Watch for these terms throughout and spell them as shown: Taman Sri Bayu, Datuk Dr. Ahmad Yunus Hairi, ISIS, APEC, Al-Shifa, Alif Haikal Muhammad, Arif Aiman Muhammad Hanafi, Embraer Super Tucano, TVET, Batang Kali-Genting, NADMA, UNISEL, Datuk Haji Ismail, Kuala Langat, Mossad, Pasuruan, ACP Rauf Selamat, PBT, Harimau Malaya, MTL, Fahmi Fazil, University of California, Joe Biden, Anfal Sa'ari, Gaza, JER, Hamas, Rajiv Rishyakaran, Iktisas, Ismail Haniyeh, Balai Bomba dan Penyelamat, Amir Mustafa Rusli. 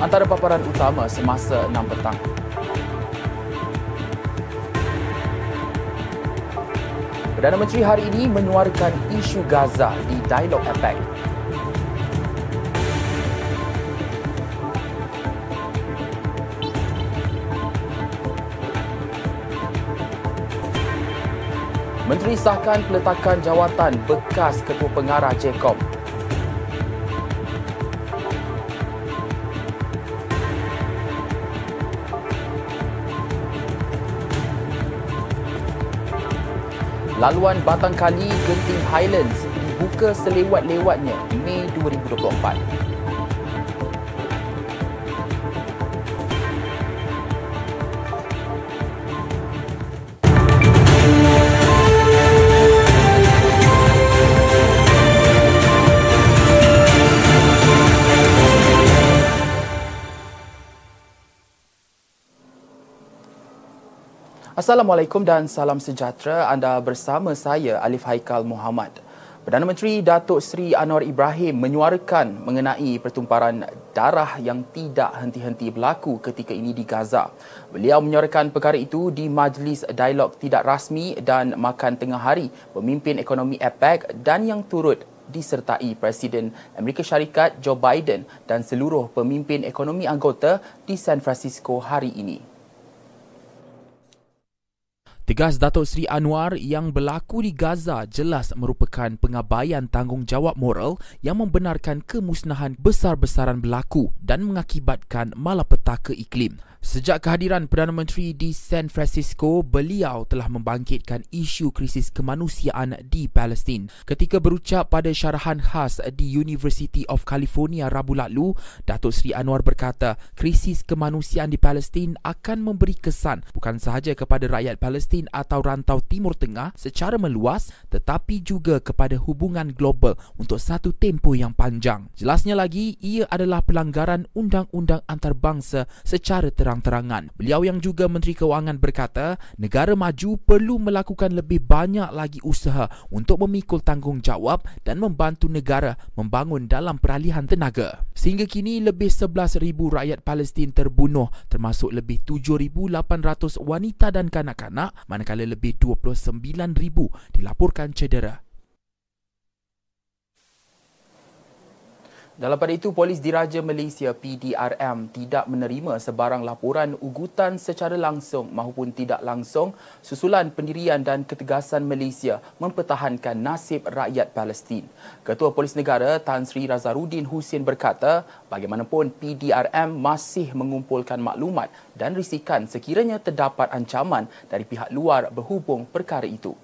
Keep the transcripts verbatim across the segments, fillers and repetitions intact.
antara paparan utama semasa enam petang. Perdana Menteri hari ini menyuarakan isu Gaza di Dialog APEC. Menteri sahkan peletakan jawatan bekas Ketua Pengarah J K O M. Laluan Batang Kali Genting Highlands dibuka selewat-lewatnya Mei dua ribu dua puluh empat. Assalamualaikum dan salam sejahtera. Anda bersama saya, Alif Haikal Muhammad. Perdana Menteri Datuk Seri Anwar Ibrahim menyuarakan mengenai pertumparan darah yang tidak henti-henti berlaku ketika ini di Gaza. Beliau menyuarakan perkara itu di Majlis Dialog Tidak Rasmi dan Makan Tengah Hari Pemimpin Ekonomi APEC dan yang turut disertai Presiden Amerika Syarikat Joe Biden dan seluruh pemimpin ekonomi anggota di San Francisco hari ini. Tegas Datuk Seri Anwar, yang berlaku di Gaza jelas merupakan pengabaian tanggungjawab moral yang membenarkan kemusnahan besar-besaran berlaku dan mengakibatkan malapetaka iklim. Sejak kehadiran Perdana Menteri di San Francisco, beliau telah membangkitkan isu krisis kemanusiaan di Palestin. Ketika berucap pada syarahan khas di University of California Rabu lalu, Datuk Seri Anwar berkata krisis kemanusiaan di Palestin akan memberi kesan bukan sahaja kepada rakyat Palestin atau rantau Timur Tengah secara meluas, tetapi juga kepada hubungan global untuk satu tempoh yang panjang. Jelasnya lagi, ia adalah pelanggaran undang-undang antarabangsa secara terang. Terang-terangan. Beliau yang juga Menteri Kewangan berkata, negara maju perlu melakukan lebih banyak lagi usaha untuk memikul tanggungjawab dan membantu negara membangun dalam peralihan tenaga. Sehingga kini, lebih sebelas ribu rakyat Palestin terbunuh, termasuk lebih tujuh ribu lapan ratus wanita dan kanak-kanak, manakala lebih dua puluh sembilan ribu dilaporkan cedera. Dalam pada itu, Polis Diraja Malaysia P D R M tidak menerima sebarang laporan ugutan secara langsung maupun tidak langsung susulan pendirian dan ketegasan Malaysia mempertahankan nasib rakyat Palestin. Ketua Polis Negara Tan Sri Razarudin Hussein berkata, bagaimanapun P D R M masih mengumpulkan maklumat dan risikan sekiranya terdapat ancaman dari pihak luar berhubung perkara itu.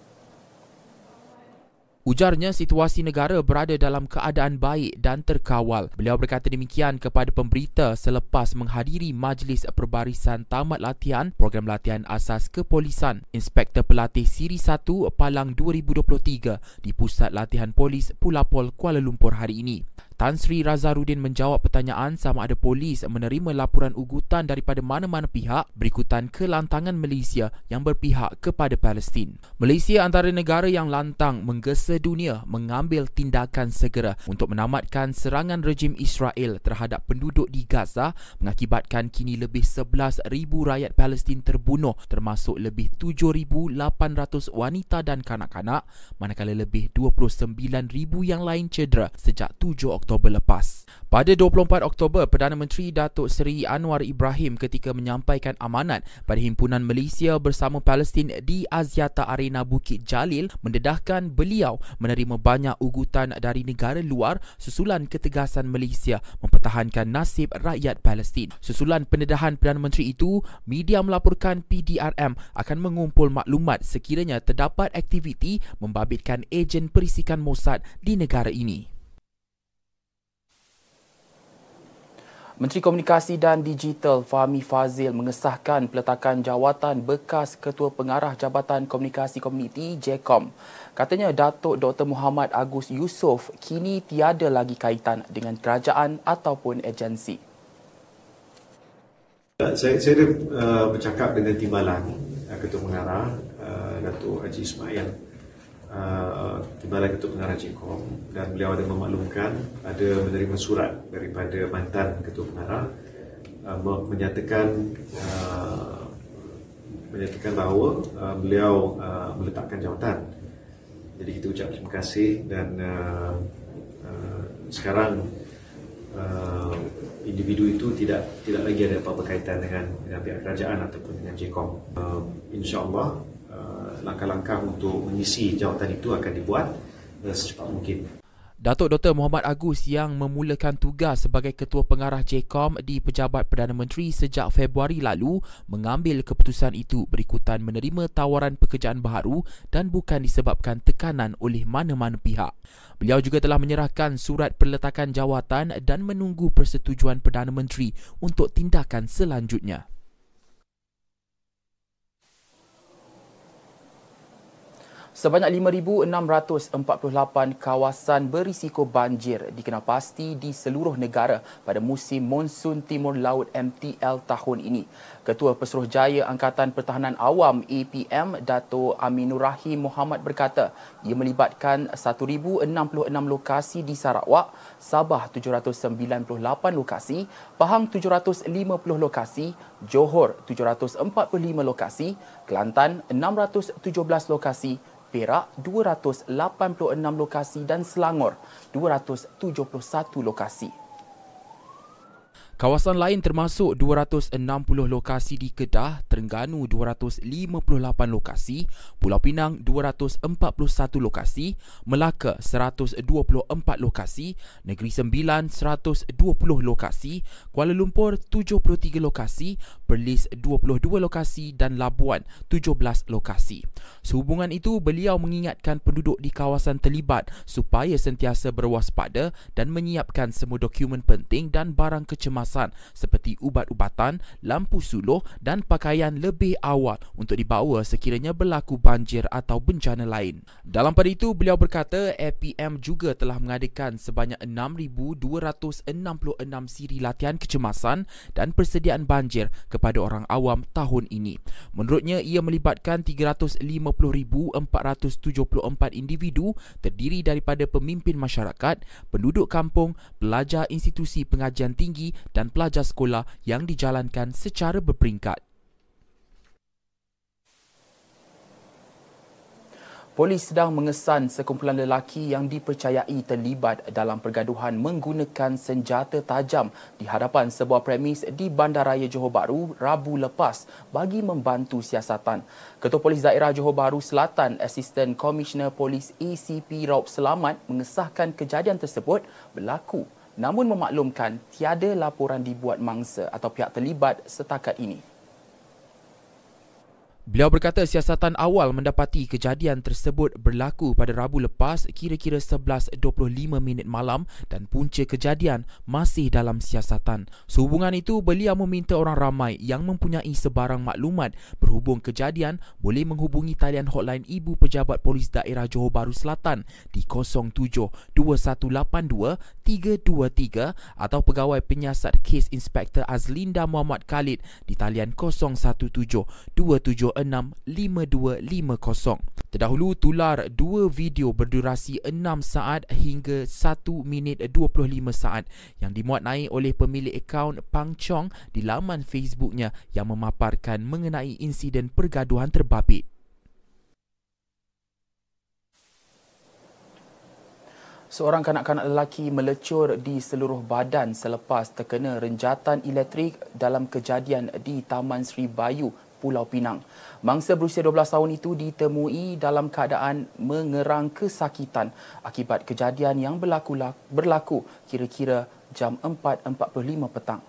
Ujarnya, situasi negara berada dalam keadaan baik dan terkawal. Beliau berkata demikian kepada pemberita selepas menghadiri Majlis Perbarisan Tamat Latihan Program Latihan Asas Kepolisan Inspektor Pelatih Siri satu Palang dua ribu dua puluh tiga di Pusat Latihan Polis Pulapol, Kuala Lumpur hari ini. Tan Sri Razarudin menjawab pertanyaan sama ada polis menerima laporan ugutan daripada mana-mana pihak berikutan kelantangan Malaysia yang berpihak kepada Palestin. Malaysia antara negara yang lantang menggesa dunia mengambil tindakan segera untuk menamatkan serangan rejim Israel terhadap penduduk di Gaza, mengakibatkan kini lebih sebelas ribu rakyat Palestin terbunuh, termasuk lebih tujuh ribu lapan ratus wanita dan kanak-kanak, manakala lebih dua puluh sembilan ribu yang lain cedera sejak tujuh Oktober. Oktober lepas. Pada dua puluh empat Oktober, Perdana Menteri Datuk Seri Anwar Ibrahim ketika menyampaikan amanat pada Himpunan Malaysia Bersama Palestin di Axiata Arena Bukit Jalil mendedahkan beliau menerima banyak ugutan dari negara luar susulan ketegasan Malaysia mempertahankan nasib rakyat Palestin. Susulan pendedahan Perdana Menteri itu, media melaporkan P D R M akan mengumpul maklumat sekiranya terdapat aktiviti membabitkan ejen perisikan Mossad di negara ini. Menteri Komunikasi dan Digital Fahmi Fazil mengesahkan peletakan jawatan bekas Ketua Pengarah Jabatan Komunikasi Komuniti J K O M. Katanya, Datuk Doktor Muhammad Agus Yusof kini tiada lagi kaitan dengan kerajaan ataupun agensi. Saya, saya ada uh, bercakap dengan Timbalan uh, Ketua Pengarah uh, Datuk Haji Ismail, uh, Timbalan Ketua Pengarah J K O M, dan beliau ada memaklumkan ada menerima surat daripada mantan Ketua Pengarah uh, menyatakan uh, menyatakan bahawa uh, beliau uh, meletakkan jawatan. Jadi kita ucap terima kasih dan uh, uh, sekarang uh, individu itu tidak tidak lagi ada apa-apa kaitan dengan, dengan pihak kerajaan ataupun dengan J K O M. Uh, InsyaAllah uh, langkah-langkah untuk mengisi jawatan itu akan dibuat uh, secepat mungkin. Datuk Doktor Muhammad Agus yang memulakan tugas sebagai Ketua Pengarah J K O M di Pejabat Perdana Menteri sejak Februari lalu mengambil keputusan itu berikutan menerima tawaran pekerjaan baharu dan bukan disebabkan tekanan oleh mana-mana pihak. Beliau juga telah menyerahkan surat perletakan jawatan dan menunggu persetujuan Perdana Menteri untuk tindakan selanjutnya. Sebanyak lima ribu enam ratus empat puluh lapan kawasan berisiko banjir dikenalpasti di seluruh negara pada musim monsun timur laut M T L tahun ini. Ketua Pesuruhjaya Angkatan Pertahanan Awam A P M, Datuk Aminurahim Mohamed berkata, ia melibatkan seribu enam puluh enam lokasi di Sarawak, Sabah tujuh ratus sembilan puluh lapan lokasi, Pahang tujuh ratus lima puluh lokasi, Johor tujuh ratus empat puluh lima lokasi, Kelantan enam ratus tujuh belas lokasi, Perak dua ratus lapan puluh enam lokasi dan Selangor dua ratus tujuh puluh satu lokasi. Kawasan lain termasuk dua ratus enam puluh lokasi di Kedah, Terengganu dua ratus lima puluh lapan lokasi, Pulau Pinang dua ratus empat puluh satu lokasi, Melaka seratus dua puluh empat lokasi, Negeri Sembilan seratus dua puluh lokasi, Kuala Lumpur tujuh puluh tiga lokasi, Perlis dua puluh dua lokasi dan Labuan tujuh belas lokasi. Sehubungan itu, beliau mengingatkan penduduk di kawasan terlibat supaya sentiasa berwaspada dan menyiapkan semua dokumen penting dan barang kecemasan seperti ubat-ubatan, lampu suluh dan pakaian lebih awal untuk dibawa sekiranya berlaku banjir atau bencana lain. Dalam pada itu, beliau berkata A P M juga telah mengadakan sebanyak enam ribu dua ratus enam puluh enam siri latihan kecemasan dan persediaan banjir kepada orang awam tahun ini. Menurutnya, ia melibatkan tiga ratus lima puluh ribu empat ratus tujuh puluh empat individu terdiri daripada pemimpin masyarakat, penduduk kampung, pelajar institusi pengajian tinggi dan pelajar sekolah yang dijalankan secara berperingkat. Polis sedang mengesan sekumpulan lelaki yang dipercayai terlibat dalam pergaduhan menggunakan senjata tajam di hadapan sebuah premis di Bandaraya Johor Bahru Rabu lepas bagi membantu siasatan. Ketua Polis Daerah Johor Bahru Selatan, Asisten Komisioner Polis A C P Rauf Selamat mengesahkan kejadian tersebut berlaku, namun memaklumkan tiada laporan dibuat mangsa atau pihak terlibat setakat ini. Beliau berkata siasatan awal mendapati kejadian tersebut berlaku pada Rabu lepas kira-kira sebelas dua puluh lima malam dan punca kejadian masih dalam siasatan. Sehubungan itu, beliau meminta orang ramai yang mempunyai sebarang maklumat berhubung kejadian boleh menghubungi talian hotline Ibu Pejabat Polis Daerah Johor Bahru Selatan di kosong tujuh dua satu lapan dua tiga dua tiga atau pegawai penyiasat kes Inspektor Azlinda Muhammad Khalid di talian kosong satu tujuh dua tujuh enam lima dua lima kosong. Terdahulu tular dua video berdurasi enam saat hingga satu minit dua puluh lima saat yang dimuatnai oleh pemilik akaun Pang Chong di laman Facebooknya yang memaparkan mengenai insiden pergaduhan terbabit. Seorang kanak-kanak lelaki melecur di seluruh badan selepas terkena renjatan elektrik dalam kejadian di Taman Sri Bayu, Pulau Pinang. Mangsa berusia dua belas tahun itu ditemui dalam keadaan mengerang kesakitan akibat kejadian yang berlaku berlaku kira-kira jam empat empat puluh lima petang.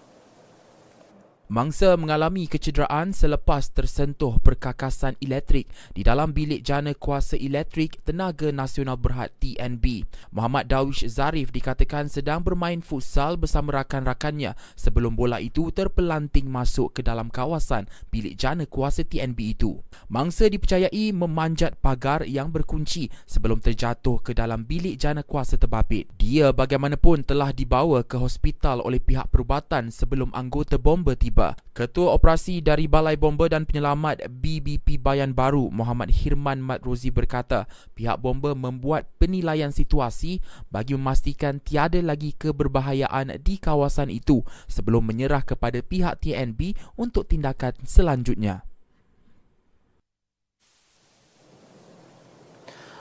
Mangsa mengalami kecederaan selepas tersentuh perkakasan elektrik di dalam bilik jana kuasa elektrik Tenaga Nasional Berhad T N B. Muhammad Dawish Zarif dikatakan sedang bermain futsal bersama rakan-rakannya sebelum bola itu terpelanting masuk ke dalam kawasan bilik jana kuasa T N B itu. Mangsa dipercayai memanjat pagar yang berkunci sebelum terjatuh ke dalam bilik jana kuasa terbabit. Dia bagaimanapun telah dibawa ke hospital oleh pihak perubatan sebelum anggota bomba tiba. tiba, Ketua Operasi dari Balai Bomba dan Penyelamat B B P Bayan Baru Muhammad Hirman Mat Rozi berkata pihak bomba membuat penilaian situasi bagi memastikan tiada lagi keberbahayaan di kawasan itu sebelum menyerah kepada pihak T N B untuk tindakan selanjutnya.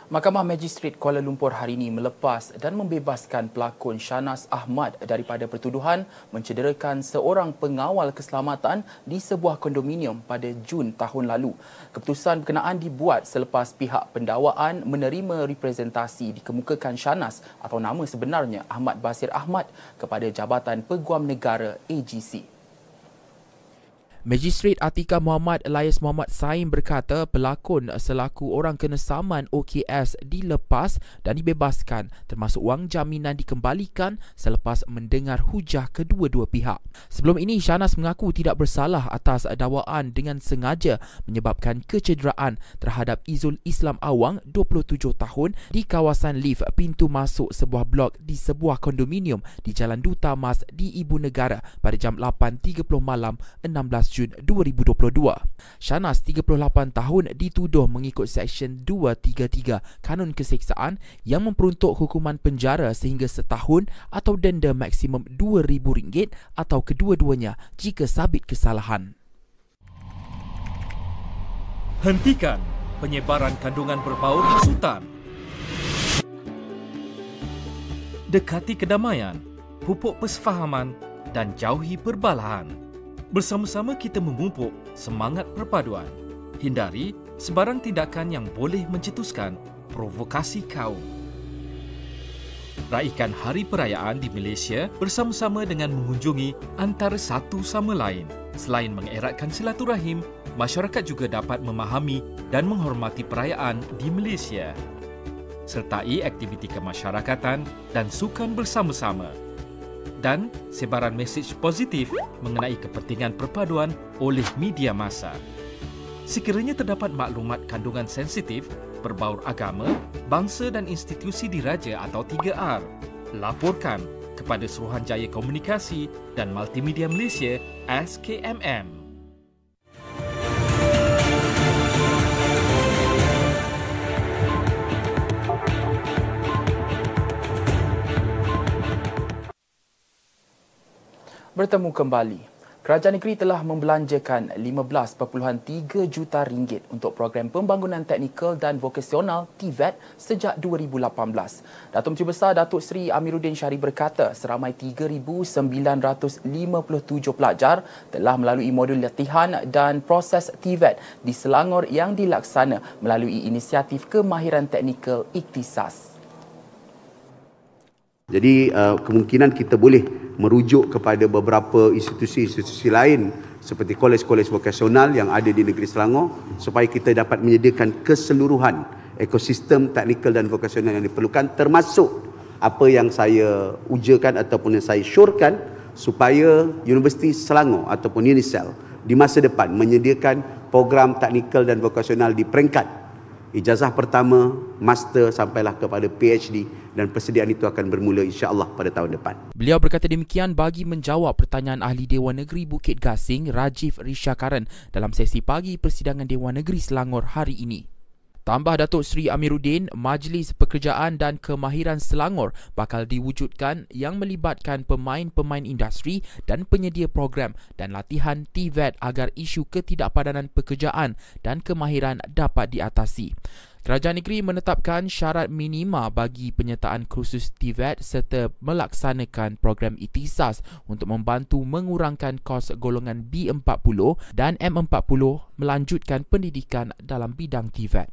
Mahkamah Magistrate Kuala Lumpur hari ini melepas dan membebaskan pelakon Shahnaz Ahmad daripada pertuduhan mencederakan seorang pengawal keselamatan di sebuah kondominium pada Jun tahun lalu. Keputusan berkenaan dibuat selepas pihak pendakwaan menerima representasi dikemukakan Shahnaz atau nama sebenarnya Ahmad Basir Ahmad kepada Jabatan Peguam Negara A G C. Magistrate Atika Muhammad Elias Muhammad Saim berkata pelakon selaku orang kenasaman O K S dilepas dan dibebaskan termasuk wang jaminan dikembalikan selepas mendengar hujah kedua-dua pihak. Sebelum ini, Shahnaz mengaku tidak bersalah atas dakwaan dengan sengaja menyebabkan kecederaan terhadap Izul Islam Awang dua puluh tujuh tahun di kawasan lift pintu masuk sebuah blok di sebuah kondominium di Jalan Duta Mas di Ibu Negara pada jam lapan tiga puluh malam enam belas Jun dua ribu dua puluh dua. Shahnaz, tiga puluh lapan tahun, dituduh mengikut Seksyen dua tiga tiga Kanun Keseksaan yang memperuntuk hukuman penjara sehingga setahun atau denda maksimum dua ribu ringgit atau kedua-duanya jika sabit kesalahan. Hentikan penyebaran kandungan berbau hasutan. Dekati kedamaian, pupuk persefahaman dan jauhi perbalahan. Bersama-sama kita memupuk semangat perpaduan. Hindari sebarang tindakan yang boleh mencetuskan provokasi kaum. Raikan Hari Perayaan di Malaysia bersama-sama dengan mengunjungi antara satu sama lain. Selain mengeratkan silaturahim, masyarakat juga dapat memahami dan menghormati perayaan di Malaysia. Sertai aktiviti kemasyarakatan dan sukan bersama-sama. Dan sebaran mesej positif mengenai kepentingan perpaduan oleh media massa. Sekiranya terdapat maklumat kandungan sensitif, berbaur agama, bangsa dan institusi diraja atau tiga R, laporkan kepada Suruhanjaya Komunikasi dan Multimedia Malaysia S K M M. Bertemu kembali. Kerajaan negeri telah membelanjakan lima belas perpuluhan tiga juta ringgit untuk program pembangunan teknikal dan vokasional T V E T sejak dua ribu lapan belas. Datuk Menteri Besar Datuk Seri Amiruddin Syari berkata seramai tiga ribu sembilan ratus lima puluh tujuh pelajar telah melalui modul latihan dan proses T V E T di Selangor yang dilaksana melalui inisiatif kemahiran teknikal Iktisas. Jadi kemungkinan kita boleh merujuk kepada beberapa institusi-institusi lain seperti kolej-kolej vokasional yang ada di negeri Selangor supaya kita dapat menyediakan keseluruhan ekosistem teknikal dan vokasional yang diperlukan, termasuk apa yang saya ujakan ataupun yang saya syorkan supaya Universiti Selangor ataupun Unisel di masa depan menyediakan program teknikal dan vokasional di peringkat ijazah pertama, master sampailah kepada P H D dan persediaan itu akan bermula insya-Allah pada tahun depan. Beliau berkata demikian bagi menjawab pertanyaan Ahli Dewan Negeri Bukit Gasing Rajiv Rishyakaran dalam sesi pagi persidangan Dewan Negeri Selangor hari ini. Tambah Datuk Seri Amiruddin, Majlis Pekerjaan dan Kemahiran Selangor bakal diwujudkan yang melibatkan pemain-pemain industri dan penyedia program dan latihan T V E T agar isu ketidakpadanan pekerjaan dan kemahiran dapat diatasi. Kerajaan negeri menetapkan syarat minima bagi penyertaan kursus T V E T serta melaksanakan program Iktisas untuk membantu mengurangkan kos golongan B empat puluh dan M empat puluh melanjutkan pendidikan dalam bidang T V E T.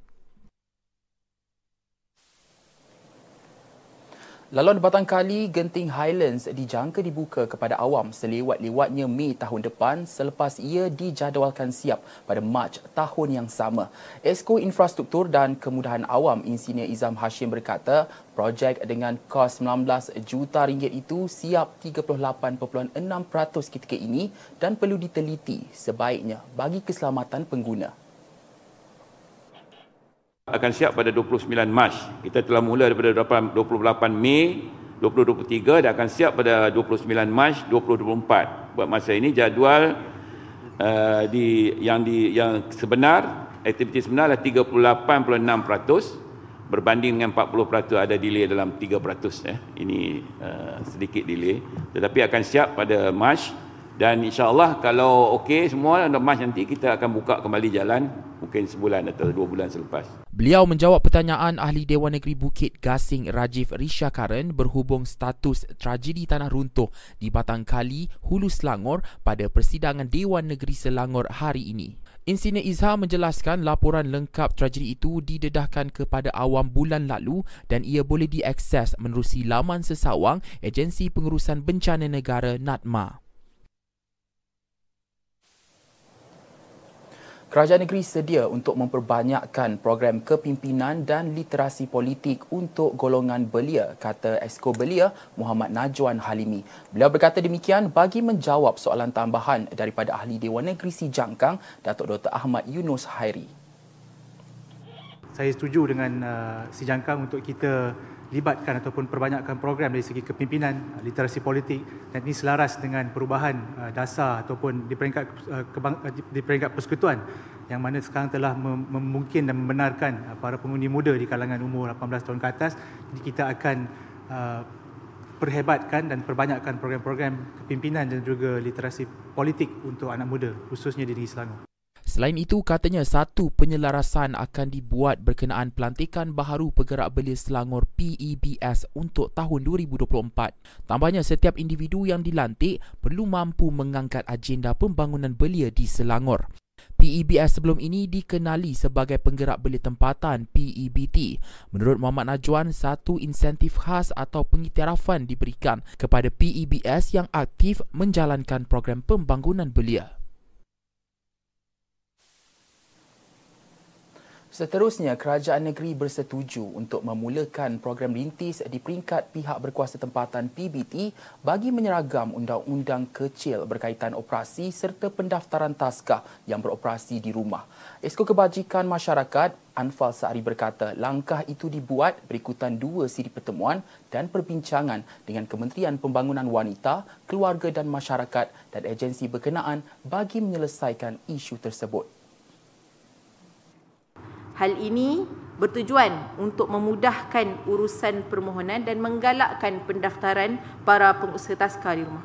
Laluan Batang Kali Genting Highlands dijangka dibuka kepada awam selewat-lewatnya Mei tahun depan selepas ia dijadualkan siap pada Mac tahun yang sama. Exco Infrastruktur dan Kemudahan Awam Insinyur Izam Hashim berkata, projek dengan kos sembilan belas juta ringgit itu siap tiga puluh lapan perpuluhan enam peratus ketika ini dan perlu diteliti sebaiknya bagi keselamatan pengguna. Akan siap pada dua puluh sembilan Mac. Kita telah mula daripada dua puluh lapan Mei dua ribu dua puluh tiga dan akan siap pada dua puluh sembilan Mac dua ribu dua puluh empat. Buat masa ini jadual uh, di yang di yang sebenar, aktiviti sebenar adalah tiga puluh lapan perpuluhan enam peratus berbanding dengan empat puluh peratus, ada delay dalam tiga peratus eh. Ini uh, sedikit delay, tetapi akan siap pada Mac, dan insya-Allah kalau okey semua dalam Mac nanti kita akan buka kembali jalan mungkin sebulan atau dua bulan selepas. Beliau menjawab pertanyaan Ahli Dewan Negeri Bukit Gasing Rajiv Rishyakaran berhubung status tragedi tanah runtuh di Batang Kali, Hulu Selangor pada persidangan Dewan Negeri Selangor hari ini. Insinyur Izham menjelaskan laporan lengkap tragedi itu didedahkan kepada awam bulan lalu dan ia boleh diakses menerusi laman sesawang Agensi Pengurusan Bencana Negara NADMA. Kerajaan negeri sedia untuk memperbanyakkan program kepimpinan dan literasi politik untuk golongan belia, kata Exco Belia Muhammad Najwan Halimi. Beliau berkata demikian bagi menjawab soalan tambahan daripada Ahli Dewan Negeri Si Jangkang, Datuk Dr Ahmad Yunus Hairi. Saya setuju dengan uh, Si Jangkang untuk kita libatkan ataupun perbanyakkan program dari segi kepimpinan, literasi politik, dan ini selaras dengan perubahan dasar ataupun di peringkat di peringkat persekutuan yang mana sekarang telah memungkin dan membenarkan para pengundi muda di kalangan umur lapan belas tahun ke atas. Jadi kita akan perhebatkan dan perbanyakkan program-program kepimpinan dan juga literasi politik untuk anak muda khususnya di negeri Selangor. Selain itu, katanya satu penyelarasan akan dibuat berkenaan pelantikan Baharu Pegerak Belia Selangor P E B S untuk tahun dua ribu dua puluh empat. Tambahnya, setiap individu yang dilantik perlu mampu mengangkat agenda pembangunan belia di Selangor. P E B S sebelum ini dikenali sebagai Penggerak Belia Tempatan P E B T. Menurut Muhammad Najwan, satu insentif khas atau pengiktirafan diberikan kepada P E B S yang aktif menjalankan program pembangunan belia. Seterusnya, kerajaan negeri bersetuju untuk memulakan program rintis di peringkat pihak berkuasa tempatan P B T bagi menyeragam undang-undang kecil berkaitan operasi serta pendaftaran taskah yang beroperasi di rumah. Exco Kebajikan Masyarakat Anfal Sa'ari berkata langkah itu dibuat berikutan dua siri pertemuan dan perbincangan dengan Kementerian Pembangunan Wanita, Keluarga dan Masyarakat dan agensi berkenaan bagi menyelesaikan isu tersebut. Hal ini bertujuan untuk memudahkan urusan permohonan dan menggalakkan pendaftaran para pengusaha taskah di rumah.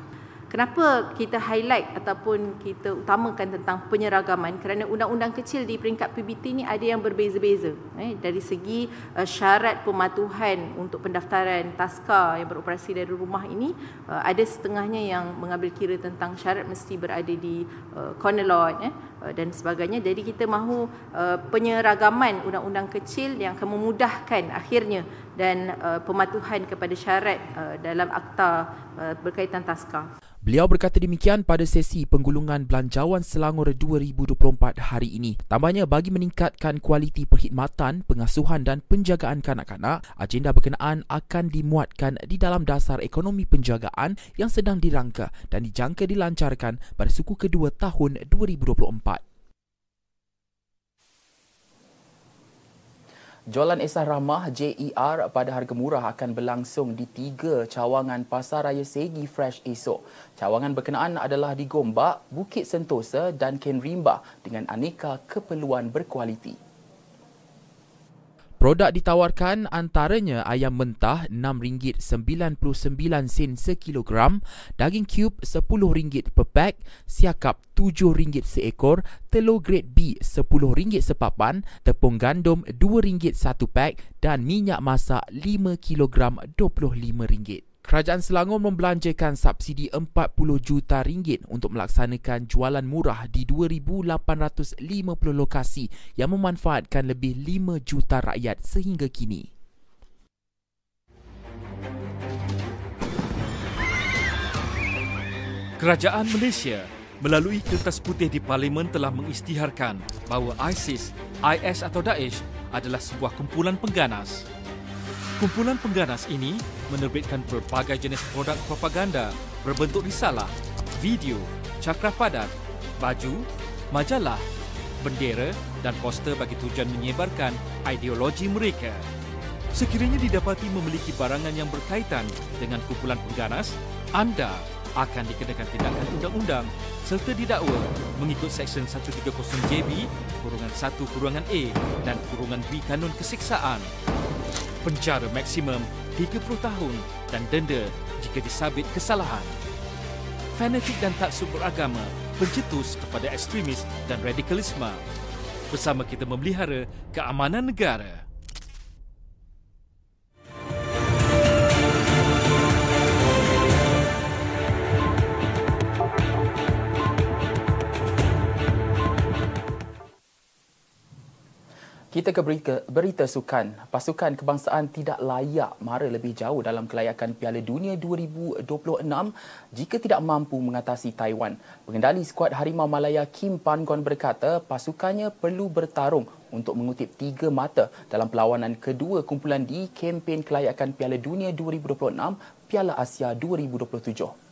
Kenapa kita highlight ataupun kita utamakan tentang penyeragaman? Kerana undang-undang kecil di peringkat P B T ini ada yang berbeza-beza. Eh, dari segi uh, syarat pematuhan untuk pendaftaran taskah yang beroperasi dari rumah ini, uh, ada setengahnya yang mengambil kira tentang syarat mesti berada di uh, corner lot. Eh. dan sebagainya. Jadi kita mahu uh, penyeragaman undang-undang kecil yang akan memudahkan akhirnya dan uh, pematuhan kepada syarat uh, dalam akta uh, berkaitan taskah. Beliau berkata demikian pada sesi penggulungan Belanjawan Selangor dua ribu dua puluh empat hari ini. Tambahnya, bagi meningkatkan kualiti perkhidmatan, pengasuhan dan penjagaan kanak-kanak, agenda berkenaan akan dimuatkan di dalam dasar ekonomi penjagaan yang sedang dirangka dan dijangka dilancarkan pada suku kedua tahun dua ribu dua puluh empat. Jualan Esah Ramah J E R pada harga murah akan berlangsung di tiga cawangan Pasar Raya Segi Fresh esok. Cawangan berkenaan adalah di Gombak, Bukit Sentosa dan Ken Rimba dengan aneka keperluan berkualiti. Produk ditawarkan antaranya ayam mentah enam ringgit sembilan puluh sembilan sen sekilogram, daging cube sepuluh ringgit per pack, siakap tujuh ringgit seekor, telur grade B sepuluh ringgit sepapan, tepung gandum dua ringgit satu pack dan minyak masak lima kilogram dua puluh lima ringgit. Kerajaan Selangor membelanjakan subsidi empat puluh juta ringgit untuk melaksanakan jualan murah di dua ribu lapan ratus lima puluh lokasi yang memanfaatkan lebih lima juta rakyat sehingga kini. Kerajaan Malaysia melalui Kertas Putih di Parlimen telah mengisytiharkan bahawa ISIS, I S atau Daesh adalah sebuah kumpulan pengganas. Kumpulan pengganas ini menerbitkan pelbagai jenis produk propaganda berbentuk risalah, video, cakra padat, baju, majalah, bendera dan poster bagi tujuan menyebarkan ideologi mereka. Sekiranya didapati memiliki barangan yang berkaitan dengan kumpulan pengganas, anda akan dikenakan tindakan undang-undang serta didakwa mengikut Seksyen seratus tiga puluh J B, kurungan satu, kurungan A dan kurungan B Kanun Keseksaan. Penjara maksimum tiga puluh tahun dan denda jika disabit kesalahan. Fanatik dan taksub beragama pencetus kepada ekstremis dan radikalisme. Bersama kita memelihara keamanan negara. Kita ke berita sukan. Pasukan kebangsaan tidak layak mara lebih jauh dalam kelayakan Piala Dunia dua ribu dua puluh enam jika tidak mampu mengatasi Taiwan. Pengendali skuad Harimau Malaya Kim Pan Gon berkata pasukannya perlu bertarung untuk mengutip tiga mata dalam perlawanan kedua kumpulan di kempen kelayakan Piala Dunia dua ribu dua puluh enam Piala Asia dua ribu dua puluh tujuh.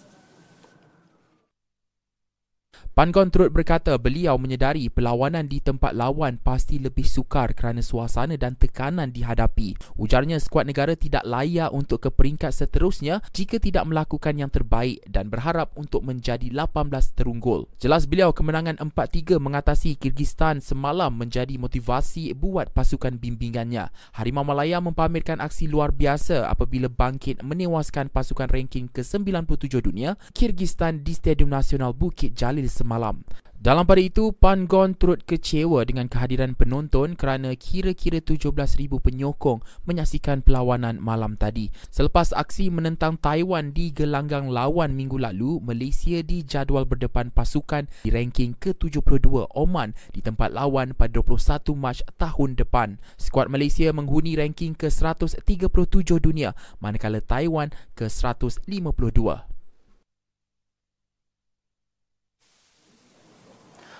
Pan Gon turut berkata beliau menyedari perlawanan di tempat lawan pasti lebih sukar kerana suasana dan tekanan dihadapi. Ujarnya skuad negara tidak layak untuk ke peringkat seterusnya jika tidak melakukan yang terbaik dan berharap untuk menjadi lapan belas terunggul. Jelas beliau kemenangan empat tiga mengatasi Kyrgyzstan semalam menjadi motivasi buat pasukan bimbingannya. Harimau Malaya mempamerkan aksi luar biasa apabila bangkit menewaskan pasukan ranking ke sembilan puluh tujuh dunia Kyrgyzstan di Stadium Nasional Bukit Jalil semalam. Dalam pada itu, Pan Gon turut kecewa dengan kehadiran penonton kerana kira-kira tujuh belas ribu penyokong menyaksikan perlawanan malam tadi. Selepas aksi menentang Taiwan di gelanggang lawan minggu lalu, Malaysia dijadual berdepan pasukan di ranking ke tujuh puluh dua Oman di tempat lawan pada dua puluh satu Mac tahun depan. Skuad Malaysia menghuni ranking ke seratus tiga puluh tujuh dunia, manakala Taiwan ke seratus lima puluh dua.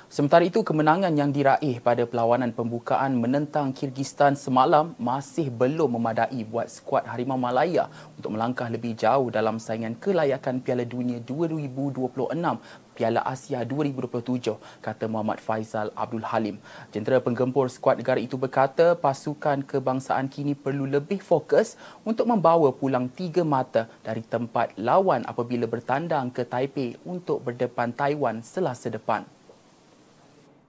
Sementara itu, kemenangan yang diraih pada perlawanan pembukaan menentang Kyrgyzstan semalam masih belum memadai buat skuad Harimau Malaya untuk melangkah lebih jauh dalam saingan kelayakan Piala Dunia dua ribu dua puluh enam Piala Asia dua ribu dua puluh tujuh, kata Muhammad Faizal Abdul Halim. Jentera penggempur skuad negara itu berkata pasukan kebangsaan kini perlu lebih fokus untuk membawa pulang tiga mata dari tempat lawan apabila bertandang ke Taipei untuk berdepan Taiwan Selasa depan.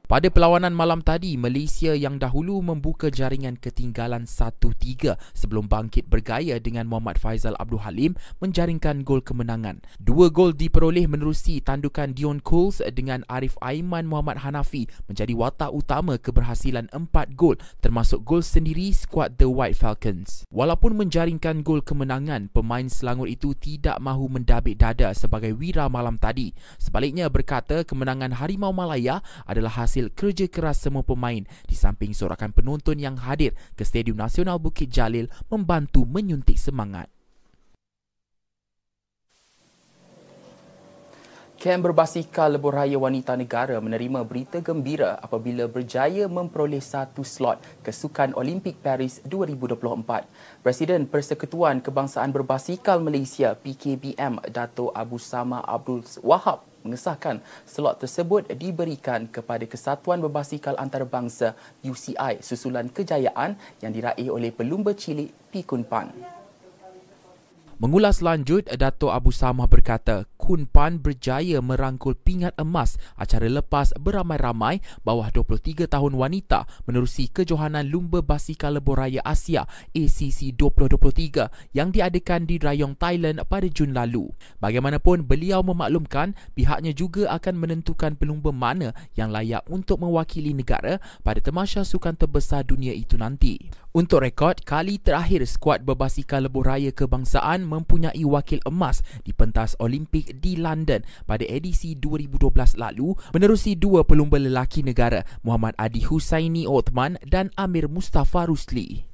Pada perlawanan malam tadi, Malaysia yang dahulu membuka jaringan ketinggalan satu tiga sebelum bangkit bergaya dengan Muhammad Faizal Abdul Halim menjaringkan gol kemenangan. Dua gol diperoleh menerusi tandukan Dion Coles dengan Arif Aiman Muhammad Hanafi menjadi watak utama keberhasilan empat gol termasuk gol sendiri skuad The White Falcons. Walaupun menjaringkan gol kemenangan, pemain Selangor itu tidak mahu mendabik dada sebagai wira malam tadi. Sebaliknya berkata kemenangan Harimau Malaya adalah hasil kerja keras semua pemain di samping sorakan penonton yang hadir ke Stadium Nasional Bukit Jalil membantu menyuntik semangat. Kem berbasikal Lebuh Raya Wanita Negara menerima berita gembira apabila berjaya memperoleh satu slot ke Sukan Olimpik Paris dua ribu dua puluh empat. Presiden Persekutuan Kebangsaan Berbasikal Malaysia P K B M Dato' Abu Sama Abdul Wahab mengesahkan slot tersebut diberikan kepada Kesatuan Berbasikal Antarabangsa U C I susulan kejayaan yang diraih oleh pelumba cilik P. Kun Pan. Mengulas lanjut, Dato' Abu Samah berkata, Kun Pan berjaya merangkul pingat emas acara lepas beramai-ramai bawah dua puluh tiga tahun wanita menerusi kejohanan Lumba Basikal Lebuh Raya Asia A C C dua ribu dua puluh tiga yang diadakan di Rayong, Thailand pada Jun lalu. Bagaimanapun, beliau memaklumkan pihaknya juga akan menentukan pelumba mana yang layak untuk mewakili negara pada Tamasya Sukan Terbesar Dunia itu nanti. Untuk rekod, kali terakhir skuad berbasikal Lebuh Raya Kebangsaan mempunyai wakil emas di pentas Olimpik di London pada edisi dua ribu dua belas lalu menerusi dua pelumba lelaki negara, Muhammad Adi Husaini Othman dan Amir Mustafa Rusli.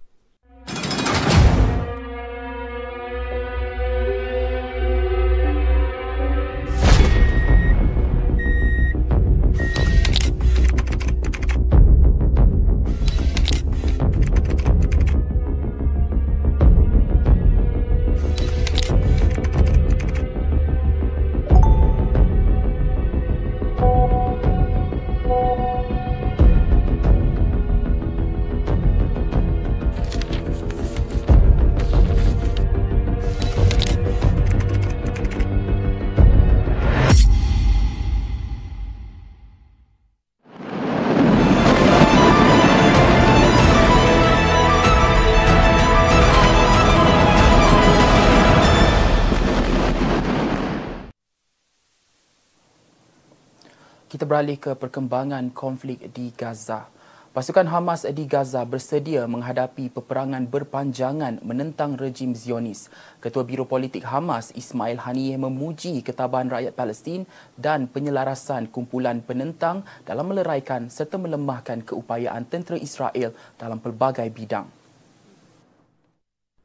Kita beralih ke perkembangan konflik di Gaza. Pasukan Hamas di Gaza bersedia menghadapi peperangan berpanjangan menentang rejim Zionis. Ketua Biro Politik Hamas, Ismail Haniyeh, memuji ketabahan rakyat Palestin dan penyelarasan kumpulan penentang dalam meleraikan serta melemahkan keupayaan tentera Israel dalam pelbagai bidang.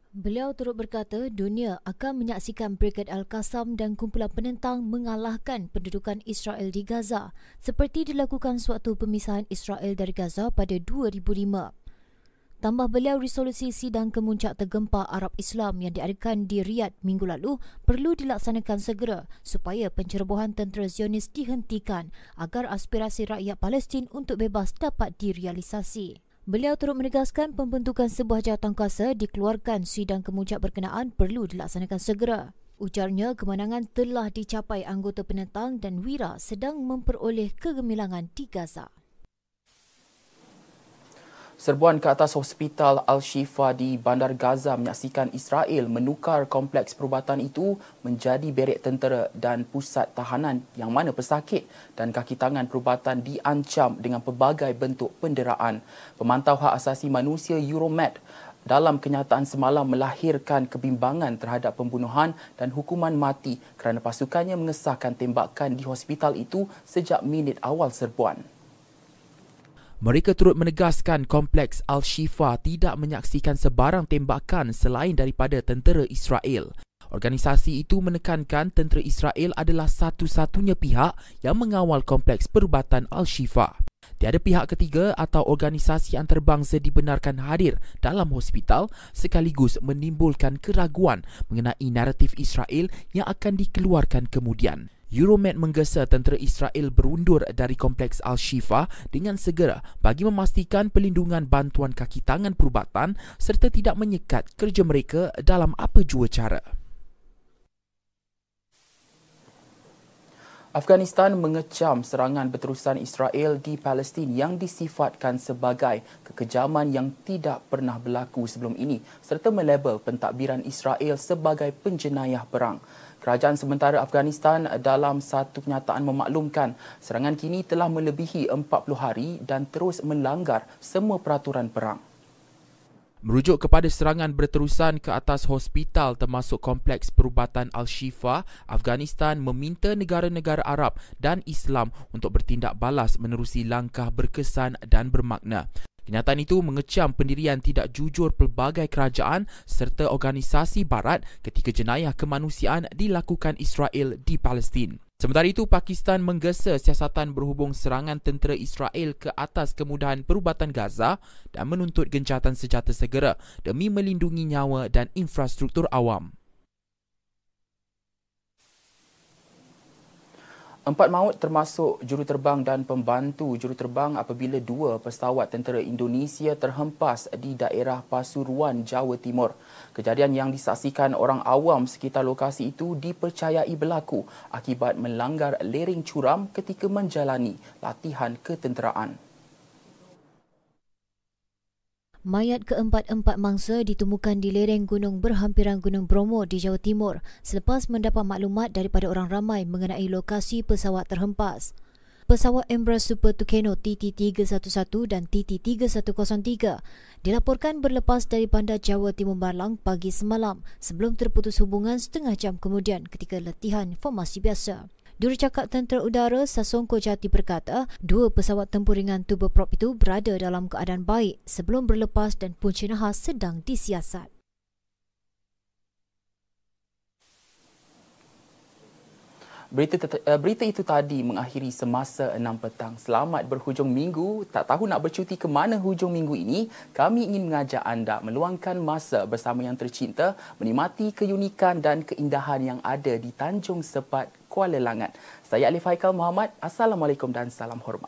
Beliau turut berkata dunia akan menyaksikan Brigad Al-Qassam dan kumpulan penentang mengalahkan pendudukan Israel di Gaza seperti dilakukan sewaktu pemisahan Israel dari Gaza pada dua ribu lima. Tambah beliau, resolusi sidang kemuncak tergempar Arab Islam yang diadakan di Riyadh minggu lalu perlu dilaksanakan segera supaya pencerobohan tentera Zionis dihentikan agar aspirasi rakyat Palestin untuk bebas dapat direalisasi. Beliau turut menegaskan pembentukan sebuah jawatan kuasa dikeluarkan sidang kemuncak berkenaan perlu dilaksanakan segera. Ujarnya, kemenangan telah dicapai anggota penentang dan wira sedang memperoleh kegemilangan di Gaza. Serbuan ke atas hospital Al-Shifa di bandar Gaza menyaksikan Israel menukar kompleks perubatan itu menjadi berek tentera dan pusat tahanan yang mana pesakit dan kaki tangan perubatan diancam dengan pelbagai bentuk penderaan. Pemantau Hak Asasi Manusia Euromed dalam kenyataan semalam melahirkan kebimbangan terhadap pembunuhan dan hukuman mati kerana pasukannya mengesahkan tembakan di hospital itu sejak minit awal serbuan. Mereka turut menegaskan kompleks Al-Shifa tidak menyaksikan sebarang tembakan selain daripada tentera Israel. Organisasi itu menekankan tentera Israel adalah satu-satunya pihak yang mengawal kompleks perubatan Al-Shifa. Tiada pihak ketiga atau organisasi antarabangsa dibenarkan hadir dalam hospital sekaligus menimbulkan keraguan mengenai naratif Israel yang akan dikeluarkan kemudian. Euromed menggesa tentera Israel berundur dari kompleks Al-Shifa dengan segera bagi memastikan pelindungan bantuan kaki tangan perubatan serta tidak menyekat kerja mereka dalam apa jua cara. Afghanistan mengecam serangan berterusan Israel di Palestin yang disifatkan sebagai kekejaman yang tidak pernah berlaku sebelum ini serta melabel pentadbiran Israel sebagai penjenayah perang. Kerajaan sementara Afghanistan dalam satu kenyataan memaklumkan serangan kini telah melebihi empat puluh hari dan terus melanggar semua peraturan perang. Merujuk kepada serangan berterusan ke atas hospital termasuk kompleks perubatan Al-Shifa, Afghanistan meminta negara-negara Arab dan Islam untuk bertindak balas menerusi langkah berkesan dan bermakna. Kenyataan itu mengecam pendirian tidak jujur pelbagai kerajaan serta organisasi barat ketika jenayah kemanusiaan dilakukan Israel di Palestin. Sementara itu, Pakistan menggesa siasatan berhubung serangan tentera Israel ke atas kemudahan perubatan Gaza dan menuntut gencatan senjata segera demi melindungi nyawa dan infrastruktur awam. Empat maut termasuk juruterbang dan pembantu juruterbang apabila dua pesawat tentera Indonesia terhempas di daerah Pasuruan, Jawa Timur. Kejadian yang disaksikan orang awam sekitar lokasi itu dipercayai berlaku akibat melanggar lereng curam ketika menjalani latihan ketenteraan. Mayat keempat-empat mangsa ditemukan di lereng gunung berhampiran Gunung Bromo di Jawa Timur selepas mendapat maklumat daripada orang ramai mengenai lokasi pesawat terhempas. Pesawat Embraer Super Tucano T T tiga satu satu dan T T tiga satu kosong tiga dilaporkan berlepas dari bandar Jawa Timur Malang pagi semalam sebelum terputus hubungan setengah jam kemudian ketika latihan formasi biasa. Jurucakap Tentera Udara Sasongko Jati berkata, dua pesawat tempur ringan turboprop itu berada dalam keadaan baik sebelum berlepas dan punca nahas sedang disiasat. Berita, berita itu tadi mengakhiri Semasa enam Petang. Selamat berhujung minggu. Tak tahu nak bercuti ke mana hujung minggu ini? Kami ingin mengajak anda meluangkan masa bersama yang tercinta, menikmati keunikan dan keindahan yang ada di Tanjung Sepat, Kuala Langat. Saya Alif Haikal Muhammad. Assalamualaikum dan salam hormat.